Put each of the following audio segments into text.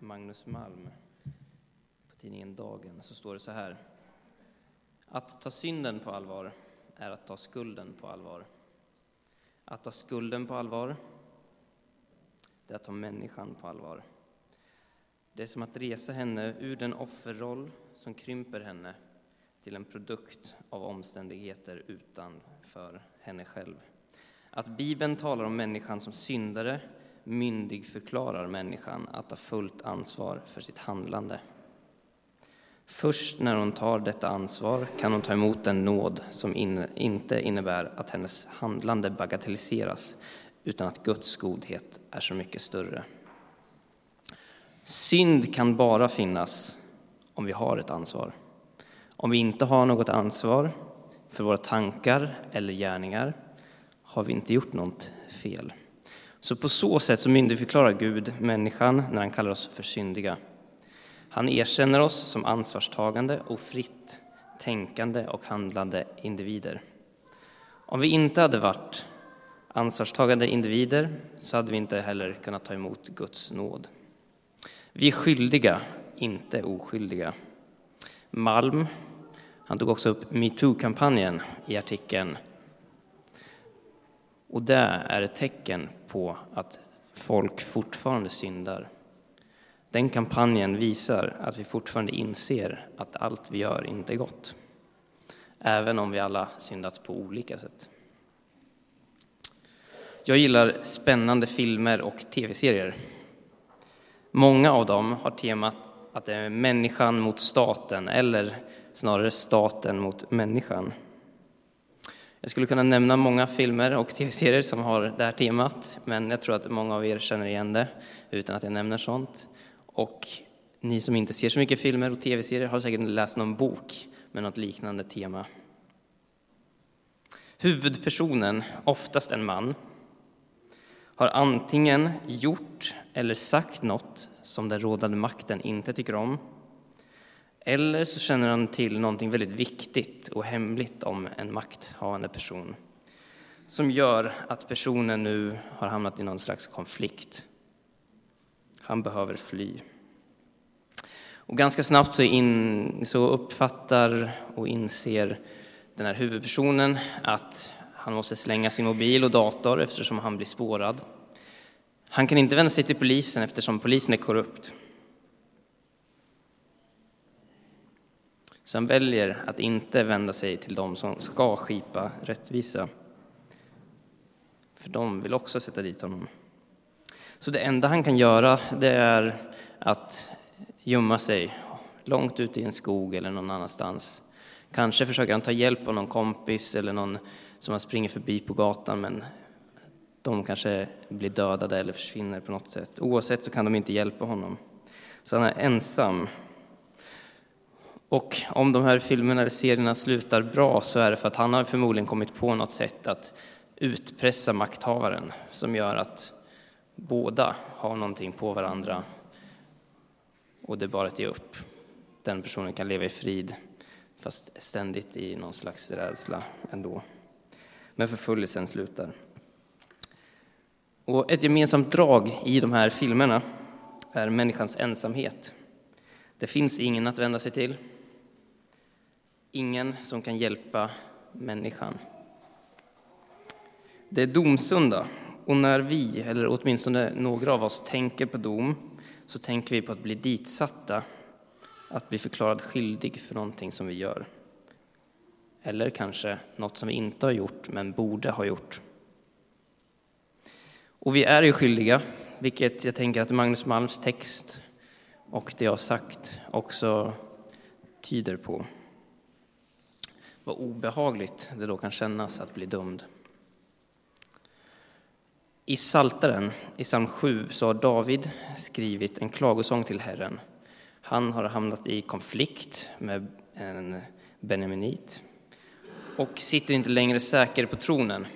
Magnus Malm på tidningen Dagen så står det så här: att ta synden på allvar är att ta skulden på allvar. Att ta skulden på allvar, det är att ta människan på allvar. Det är som att resa henne ur den offerroll som krymper henne till en produkt av omständigheter utanför henne själv. Att Bibeln talar om människan som syndare myndig förklarar människan att ta fullt ansvar för sitt handlande. Först när hon tar detta ansvar kan hon ta emot en nåd som inte innebär att hennes handlande bagatelliseras, utan att Guds godhet är så mycket större. Synd kan bara finnas om vi har ett ansvar. Om vi inte har något ansvar för våra tankar eller gärningar har vi inte gjort något fel. Så på så sätt så myndigförklarar Gud människan när han kallar oss för syndiga. Han erkänner oss som ansvarstagande och fritt tänkande och handlande individer. Om vi inte hade varit ansvarstagande individer så hade vi inte heller kunnat ta emot Guds nåd. Vi är skyldiga, inte oskyldiga. Malm, han tog också upp MeToo-kampanjen i artikeln. Och det är ett tecken på att folk fortfarande syndar. Den kampanjen visar att vi fortfarande inser att allt vi gör inte är gott. Även om vi alla syndat på olika sätt. Jag gillar spännande filmer och tv-serier. Många av dem har temat att det är människan mot staten, eller snarare staten mot människan. Jag skulle kunna nämna många filmer och tv-serier som har det här temat, men jag tror att många av er känner igen det utan att jag nämner sånt. Och ni som inte ser så mycket filmer och tv-serier har säkert läst någon bok med något liknande tema. Huvudpersonen, oftast en man, har antingen gjort eller sagt något som den rådande makten inte tycker om, eller så känner han till någonting väldigt viktigt och hemligt om en makthavande person som gör att personen nu har hamnat i någon slags konflikt. Han behöver fly. Och ganska snabbt så uppfattar och inser den här huvudpersonen att han måste slänga sin mobil och dator eftersom han blir spårad. Han kan inte vända sig till polisen eftersom polisen är korrupt. Så han väljer att inte vända sig till de som ska skipa rättvisa. För de vill också sätta dit honom. Så det enda han kan göra, det är att gömma sig långt ut i en skog eller någon annanstans. Kanske försöker han ta hjälp av någon kompis eller någon som han springer förbi på gatan, men de kanske blir dödade eller försvinner på något sätt. Oavsett så kan de inte hjälpa honom. Så han är ensam. Och om de här filmerna eller serierna slutar bra så är det för att han har förmodligen kommit på något sätt att utpressa makthavaren som gör att båda har någonting på varandra och det är bara att ge upp. Den personen kan leva i frid fast ständigt i någon slags rädsla ändå. Men förföljelsen slutar. Och ett gemensamt drag i de här filmerna är människans ensamhet. Det finns ingen att vända sig till. Ingen som kan hjälpa människan. Det är domsöndag. Och när vi, eller åtminstone några av oss, tänker på dom så tänker vi på att bli ditsatta. Att bli förklarad skyldig för någonting som vi gör. Eller kanske något som vi inte har gjort men borde ha gjort. Och vi är ju skyldiga, vilket jag tänker att Magnus Malms text och det jag har sagt också tyder på. Vad obehagligt det då kan kännas att bli dömd. I Psaltaren, i psalm 7, så har David skrivit en klagosång till Herren. Han har hamnat i konflikt med en benjaminit och sitter inte längre säker på tronen.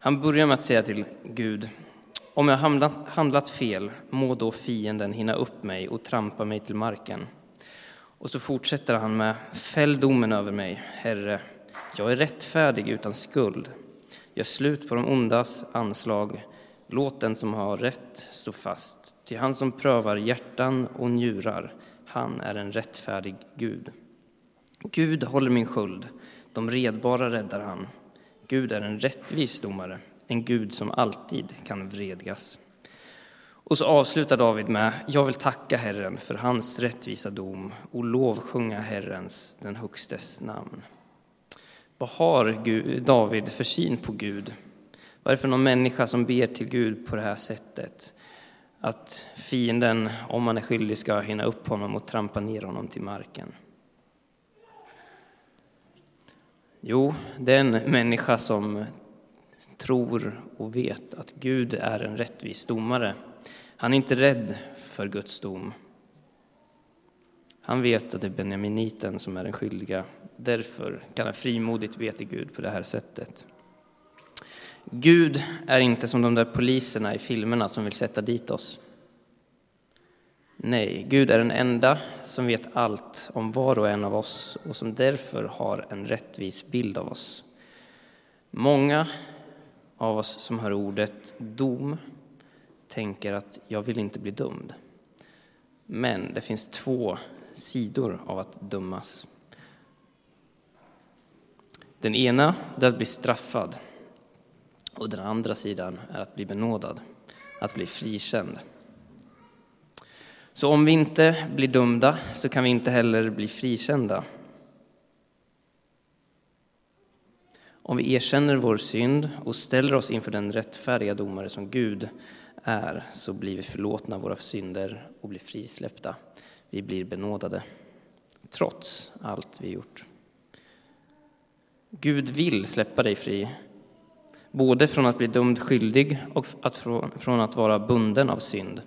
Han börjar med att säga till Gud: om jag handlat fel, må då fienden hinna upp mig och trampa mig till marken. Och så fortsätter han med: fäll domen över mig, Herre. Jag är rättfärdig utan skuld. Gör slut på de ondas anslag Låt den som har rätt stå fast, till han som prövar hjärtan och njurar, han är en rättfärdig Gud. Gud håller min skuld, de redbara räddar han. Gud är en rättvis domare, en Gud som alltid kan vredgas. Och så avslutar David med: jag vill tacka Herren för hans rättvisa dom och lovsjunga Herrens, den högstes, namn. Vad har David för syn på Gud? Vad är det för någon människa som ber till Gud på det här sättet? Att fienden, om han är skyldig, ska hinna upp honom och trampa ner honom till marken. Jo, det är en människa som tror och vet att Gud är en rättvis domare. Han är inte rädd för Guds dom. Han vet att det är Benjaminiten som är den skyldiga. Därför kan han frimodigt be till Gud på det här sättet. Gud är inte som de där poliserna i filmerna som vill sätta dit oss. Nej, Gud är den enda som vet allt om var och en av oss och som därför har en rättvis bild av oss. Många av oss som hör ordet dom tänker att jag vill inte bli dömd. Men det finns två sidor av att dömas. Den ena är att bli straffad. Och den andra sidan är att bli benådad, att bli frikänd. Så om vi inte blir dömda så kan vi inte heller bli frikända. Om vi erkänner vår synd och ställer oss inför den rättfärdiga domare som Gud är, så blir vi förlåtna våra synder och blir frisläppta. Vi blir benådade, trots allt vi gjort. Gud vill släppa dig fri, både från att bli dömd skyldig och från att vara bunden av synd.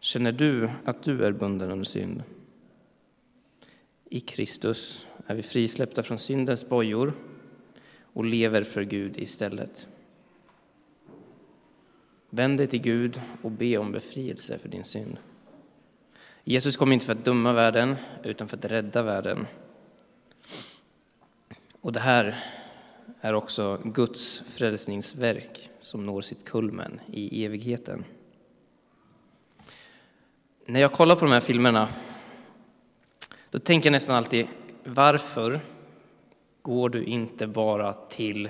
Känner du att du är bunden under synd? I Kristus är vi frisläppta från syndens bojor och lever för Gud istället. Vänd dig till Gud och be om befrielse för din synd. Jesus kom inte för att döma världen, utan för att rädda världen. Och det här är också Guds frälsningsverk som når sitt kulmen i evigheten. När jag kollar på de här filmerna, då tänker jag nästan alltid: varför går du inte bara till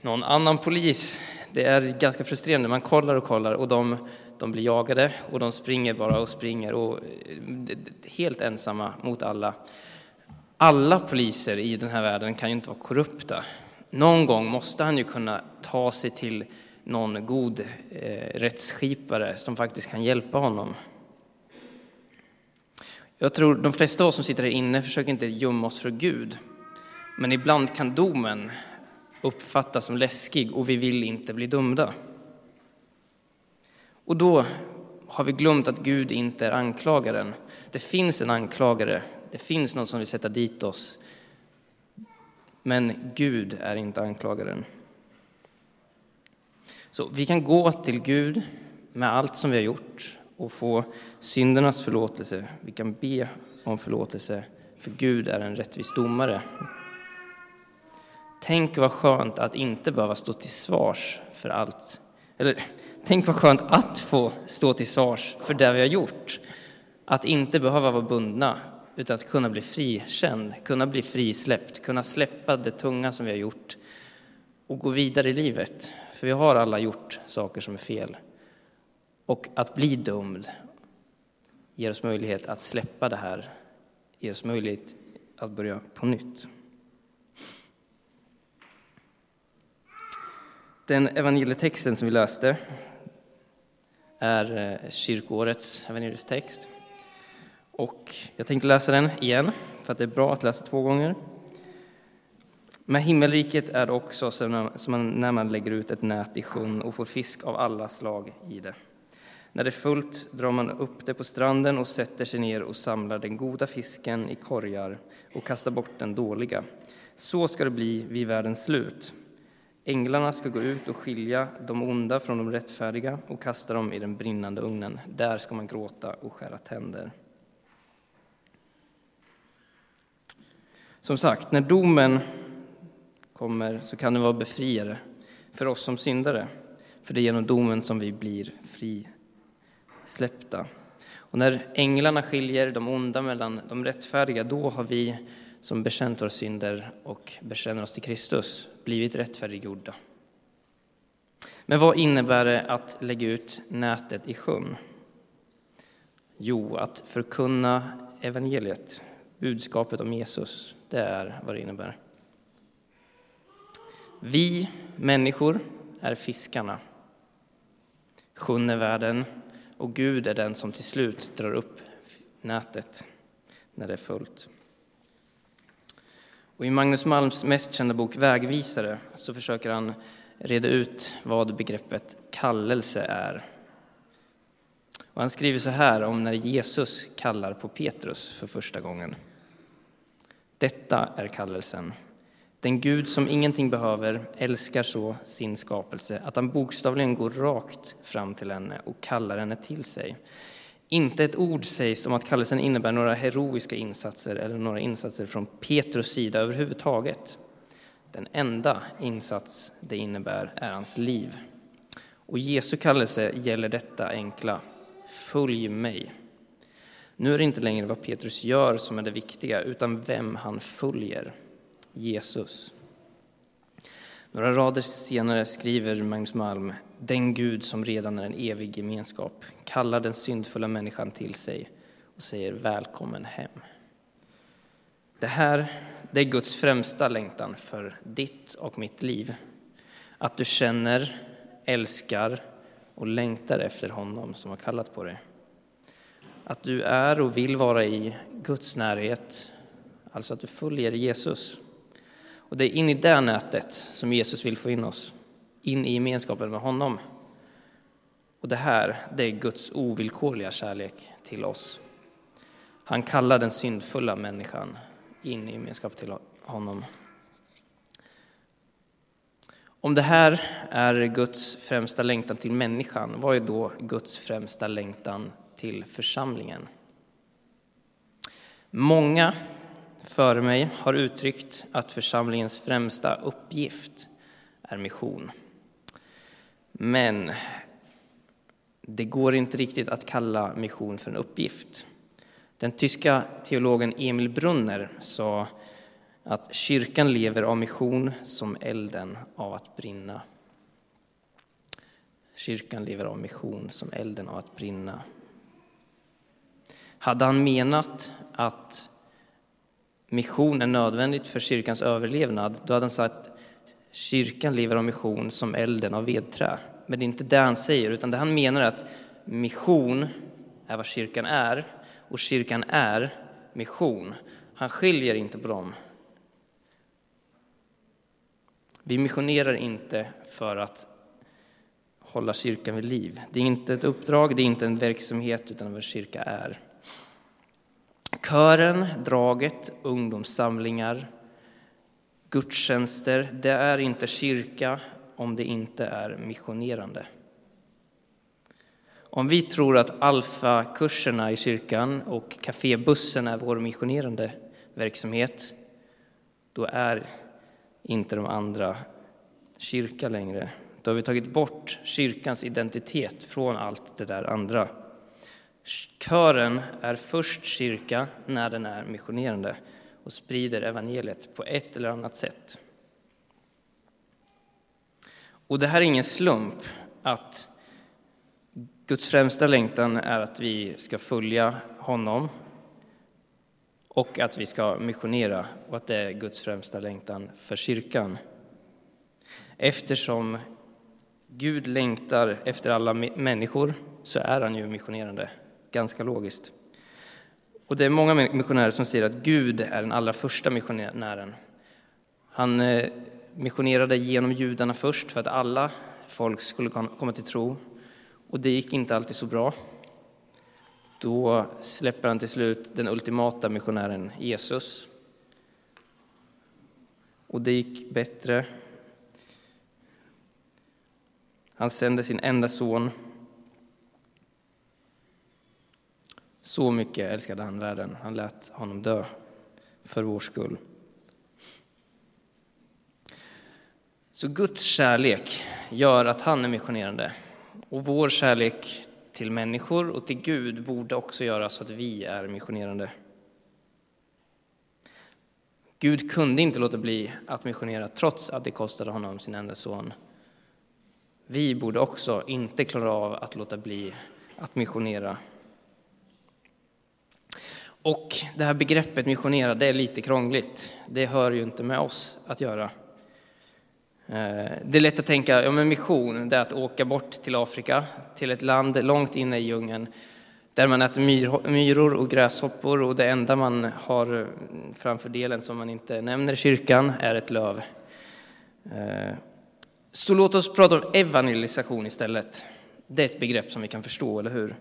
någon annan polis? Det är ganska frustrerande. Man kollar och de blir jagade och de springer bara och springer. Och helt ensamma mot alla. Alla poliser i den här världen kan ju inte vara korrupta. Någon gång måste han ju kunna ta sig till någon god rättsskipare som faktiskt kan hjälpa honom. Jag tror de flesta av oss som sitter här inne försöker inte gömma oss för Gud. Men ibland kan domen uppfattas som läskig och vi vill inte bli dömda. Och då har vi glömt att Gud inte är anklagaren. Det finns en anklagare. Det finns någon som vill sätta dit oss. Men Gud är inte anklagaren. Så vi kan gå till Gud med allt som vi har gjort och få syndernas förlåtelse. Vi kan be om förlåtelse, för Gud är en rättvis domare. Tänk vad skönt att inte behöva stå till svars för allt. Eller tänk vad skönt att få stå till svars för det vi har gjort. Att inte behöva vara bundna, utan att kunna bli frikänd, kunna bli frisläppt, kunna släppa det tunga som vi har gjort och gå vidare i livet. För vi har alla gjort saker som är fel. Och att bli dömd ger oss möjlighet att släppa det här, ger oss möjlighet att börja på nytt. Den evangelietexten som vi läste är kyrkårets evangelietext. Och jag tänkte läsa den igen, för att det är bra att läsa två gånger. Men himmelriket är också som när man lägger ut ett nät i sjön och får fisk av alla slag i det. När det är fullt drar man upp det på stranden och sätter sig ner och samlar den goda fisken i korgar och kastar bort den dåliga. Så ska det bli vid världens slut. Änglarna ska gå ut och skilja de onda från de rättfärdiga och kasta dem i den brinnande ugnen. Där ska man gråta och skära tänder. Som sagt, när domen kommer så kan du vara befriare. för oss som syndare. För det är genom domen som vi blir frisläppta. Och när änglarna skiljer de onda mellan de rättfärdiga, då har vi som bekänner oss synder och bekänner oss till Kristus blivit rättfärdiggjorda. Men vad innebär det att lägga ut nätet i sjön? Jo, att förkunna evangeliet, budskapet om Jesus, det är vad det innebär. Vi människor är fiskarna. Sjön är världen och Gud är den som till slut drar upp nätet när det är fullt. Och i Magnus Malms mest kända bok Vägvisare så försöker han reda ut vad begreppet kallelse är. Och han skriver så här om när Jesus kallar på Petrus för första gången. Detta är kallelsen. Den Gud som ingenting behöver älskar så sin skapelse att han bokstavligen går rakt fram till henne och kallar henne till sig. Inte ett ord sägs om att kallelsen innebär några heroiska insatser eller några insatser från Petrus sida överhuvudtaget. Den enda insats det innebär är hans liv. Och Jesu kallelse gäller detta enkla: följ mig. Nu är det inte längre vad Petrus gör som är det viktiga, utan vem han följer, Jesus. Några rader senare skriver Magnus Malm: den Gud som redan är en evig gemenskap kallar den syndfulla människan till sig och säger välkommen hem. Det här, det är Guds främsta längtan för ditt och mitt liv. Att du känner, älskar och längtar efter honom som har kallat på dig. Att du är och vill vara i Guds närhet, alltså att du följer Jesus. Och det är in i det nätet som Jesus vill få in oss, in i gemenskapen med honom. Och det här, det är Guds ovillkorliga kärlek till oss. Han kallar den syndfulla människan in i gemenskap till honom. Om det här är Guds främsta längtan till människan, vad är då Guds främsta längtan till församlingen? Många före mig har uttryckt att församlingens främsta uppgift är mission. Men det går inte riktigt att kalla mission för en uppgift. Den tyska teologen Emil Brunner sa att kyrkan lever av mission som elden av att brinna. Kyrkan lever av mission som elden av att brinna. Hade han menat att mission är nödvändigt för kyrkans överlevnad, då hade han sagt att kyrkan lever av mission som elden av vedträ. Men det är inte det han säger, utan det han menar är att mission är vad kyrkan är och kyrkan är mission. Han skiljer inte på dem. Vi missionerar inte för att hålla kyrkan vid liv. Det är inte ett uppdrag, det är inte en verksamhet, utan vad kyrka är. Kören, draget, ungdomssamlingar, gudstjänster, det är inte kyrka om det inte är missionerande. Om vi tror att alfakurserna i kyrkan och kafébussen är vår missionerande verksamhet, då är inte de andra kyrka längre. Då har vi tagit bort kyrkans identitet från allt det där andra. Kören är först kyrka när den är missionerande och sprider evangeliet på ett eller annat sätt. Och det här är ingen slump att Guds främsta längtan är att vi ska följa honom och att vi ska missionera, och att det är Guds främsta längtan för kyrkan. Eftersom Gud längtar efter alla människor så är han ju missionerande, ganska logiskt. Och det är många missionärer som säger att Gud är den allra första missionären. Han missionerade genom judarna först för att alla folk skulle komma till tro. Och det gick inte alltid så bra. Då släpper han till slut den ultimata missionären Jesus. Och det gick bättre. Han sände sin enda son. Så mycket älskade han världen. Han lät honom dö för vår skull. Så Guds kärlek gör att han är missionerande. Och vår kärlek till människor och till Gud borde också göra så att vi är missionerande. Gud kunde inte låta bli att missionera trots att det kostade honom sin enda son. Vi borde också inte klara av att låta bli att missionera. Och det här begreppet missionera, det är lite krångligt. Det hör ju inte med oss att göra. Det är lätt att tänka, ja men mission, det är att åka bort till Afrika, till ett land långt inne i djungeln. Där man äter myror och gräshoppor och det enda man har framför delen som man inte nämner i kyrkan är ett löv. Så låt oss prata om evangelisation istället. Det är ett begrepp som vi kan förstå, eller hur?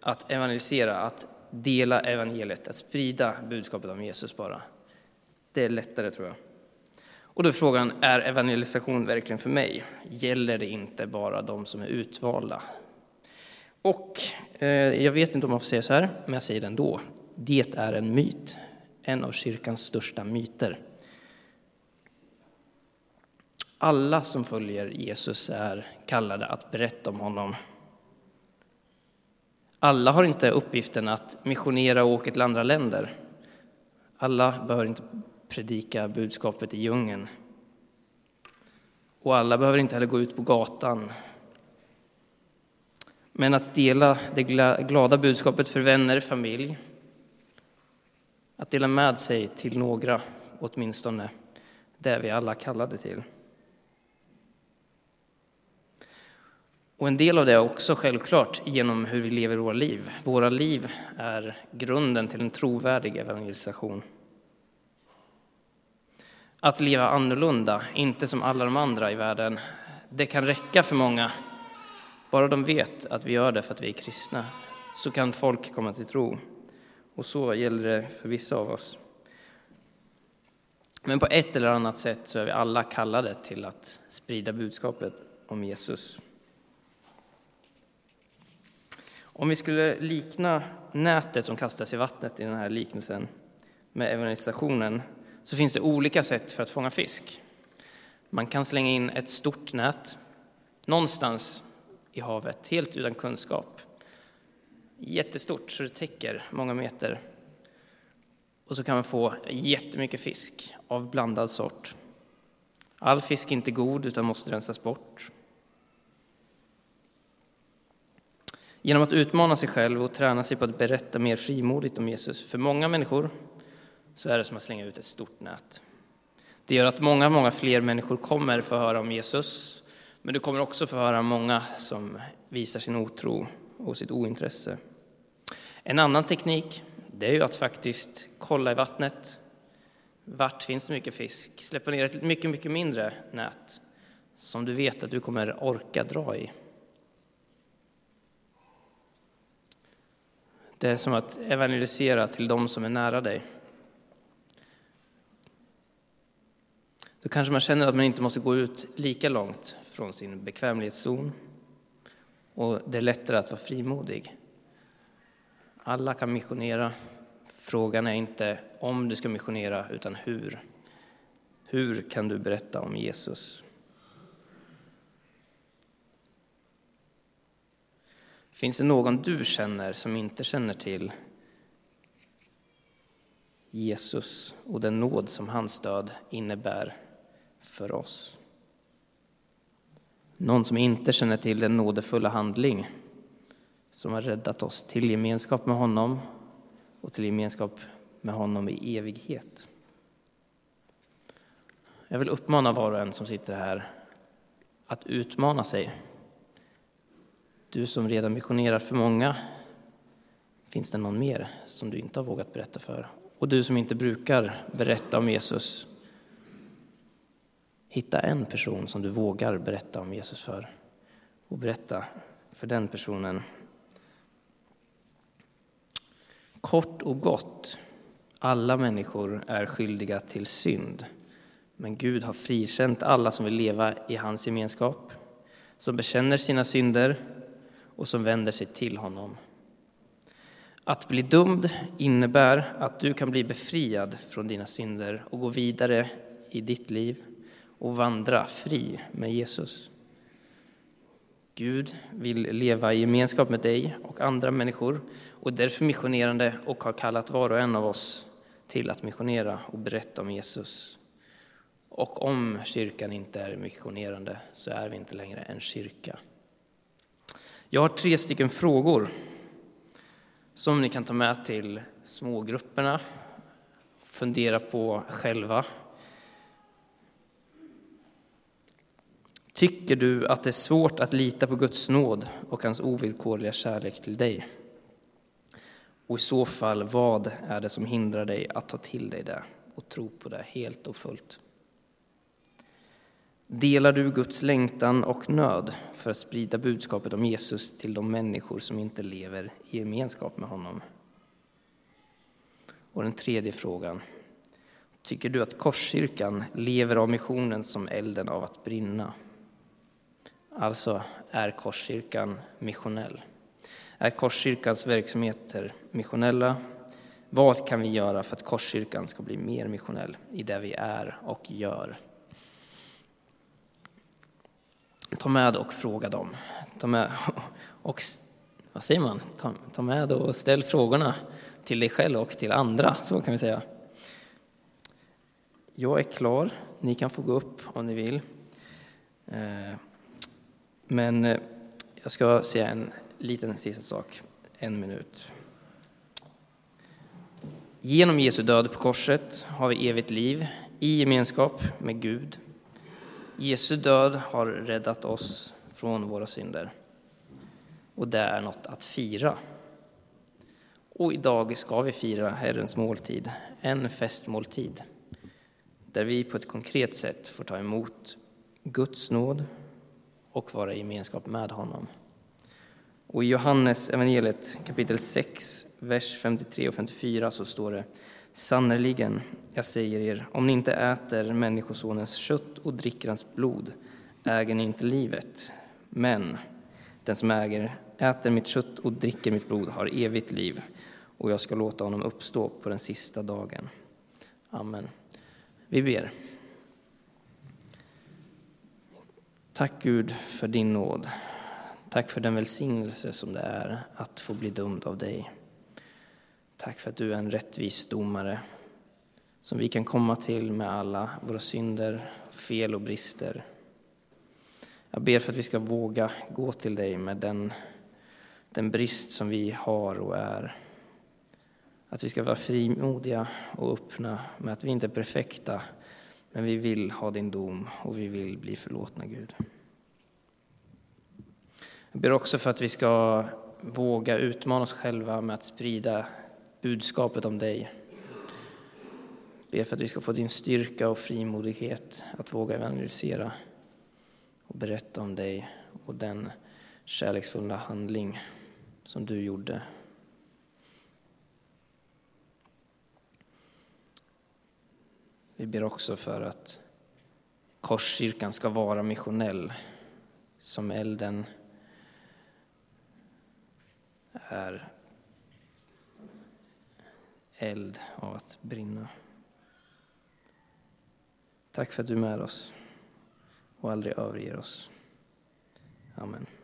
Att evangelisera, att dela evangeliet, att sprida budskapet om Jesus bara. Det är lättare tror jag. Och då är frågan, är evangelisation verkligen för mig? Gäller det inte bara de som är utvalda? Och jag vet inte om man får säga så här, men jag säger det ändå. Det är en myt. En av kyrkans största myter. Alla som följer Jesus är kallade att berätta om honom. Alla har inte uppgiften att missionera och åka till andra länder. Alla behöver inte predika budskapet i djungeln. Och alla behöver inte heller gå ut på gatan. Men att dela det glada budskapet för vänner, familj. Att dela med sig till några, åtminstone. Det vi alla kallade till. Och en del av det är också självklart genom hur vi lever våra liv. Våra liv är grunden till en trovärdig evangelisation. Att leva annorlunda, inte som alla de andra i världen. Det kan räcka för många. Bara de vet att vi gör det för att vi är kristna så kan folk komma till tro. Och så gäller det för vissa av oss. Men på ett eller annat sätt så är vi alla kallade till att sprida budskapet om Jesus. Om vi skulle likna nätet som kastas i vattnet i den här liknelsen med evangelisationen så finns det olika sätt för att fånga fisk. Man kan slänga in ett stort nät någonstans i havet, helt utan kunskap. Jättestort så det täcker många meter. Och så kan man få jättemycket fisk av blandad sort. All fisk är inte god utan måste rensas bort. Genom att utmana sig själv och träna sig på att berätta mer frimodigt om Jesus för många människor så är det som att slänga ut ett stort nät. Det gör att många, många fler människor kommer få höra om Jesus. Men du kommer också få höra många som visar sin otro och sitt ointresse. En annan teknik, det är ju att faktiskt kolla i vattnet. Vart finns det mycket fisk? Släppa ner ett mycket, mycket mindre nät som du vet att du kommer orka dra i. Det är som att evangelisera till de som är nära dig. Då kanske man känner att man inte måste gå ut lika långt från sin bekvämlighetszon. Och det är lättare att vara frimodig. Alla kan missionera. Frågan är inte om du ska missionera, utan hur. Hur kan du berätta om Jesus? Finns det någon du känner som inte känner till Jesus och den nåd som hans död innebär för oss? Någon som inte känner till den nådefulla handling som har räddat oss till gemenskap med honom och till gemenskap med honom i evighet. Jag vill uppmana var och en som sitter här att utmana sig. Du som redan missionerar för många, finns det någon mer som du inte har vågat berätta för? Och du som inte brukar berätta om Jesus, hitta en person som du vågar berätta om Jesus för. Och berätta för den personen. Kort och gott, alla människor är skyldiga till synd. Men Gud har frikänt alla som vill leva i hans gemenskap. Som bekänner sina synder och som vänder sig till honom. Att bli dömd innebär att du kan bli befriad från dina synder och gå vidare i ditt liv. och vandra fri med Jesus. Gud vill leva i gemenskap med dig och andra människor och därför missionerande, och har kallat var och en av oss till att missionera och berätta om Jesus. Och om kyrkan inte är missionerande så är vi inte längre en kyrka. Jag har 3 stycken frågor som ni kan ta med till smågrupperna, fundera på själva. Tycker du att det är svårt att lita på Guds nåd och hans ovillkorliga kärlek till dig? Och i så fall, vad är det som hindrar dig att ta till dig det och tro på det helt och fullt? Delar du Guds längtan och nöd för att sprida budskapet om Jesus till de människor som inte lever i gemenskap med honom? Och den 3:e frågan. Tycker du att korskyrkan lever av missionen som elden av att brinna? Alltså, är korskyrkan missionell? Är korskyrkans verksamheter missionella? Vad kan vi göra för att korskyrkan ska bli mer missionell i det vi är och gör? Ta med och fråga dem. Ta med och, vad säger man? Ta med och ställ frågorna till dig själv och till andra, så kan vi säga. Jag är klar. Ni kan få gå upp om ni vill. Men jag ska säga en liten sista sak. 1 minut. Genom Jesu död på korset har vi evigt liv i gemenskap med Gud. Jesu död har räddat oss från våra synder. Och det är något att fira. Och idag ska vi fira Herrens måltid. En festmåltid. Där vi på ett konkret sätt får ta emot Guds nåd och vara i gemenskap med honom. Och i Johannes evangeliet kapitel 6, vers 53 och 54 så står det: sannerligen, jag säger er, om ni inte äter människosonens kött och dricker hans blod äger ni inte livet. Men den som äter mitt kött och dricker mitt blod har evigt liv, och jag ska låta honom uppstå på den sista dagen. Amen. Vi ber. Tack Gud för din nåd. Tack för den välsignelse som det är att få bli dömd av dig. Tack för att du är en rättvis domare som vi kan komma till med alla våra synder, fel och brister. Jag ber för att vi ska våga gå till dig med den brist som vi har och är. Att vi ska vara frimodiga och öppna med att vi inte är perfekta, men vi vill ha din dom och vi vill bli förlåtna, Gud. Jag ber också för att vi ska våga utmana oss själva med att sprida budskapet om dig. Jag ber för att vi ska få din styrka och frimodighet att våga evangelisera och berätta om dig och den kärleksfulla handling som du gjorde. Vi ber också för att korskyrkan ska vara missionell, som elden är eld av att brinna. Tack för att du är med oss och aldrig överger oss. Amen.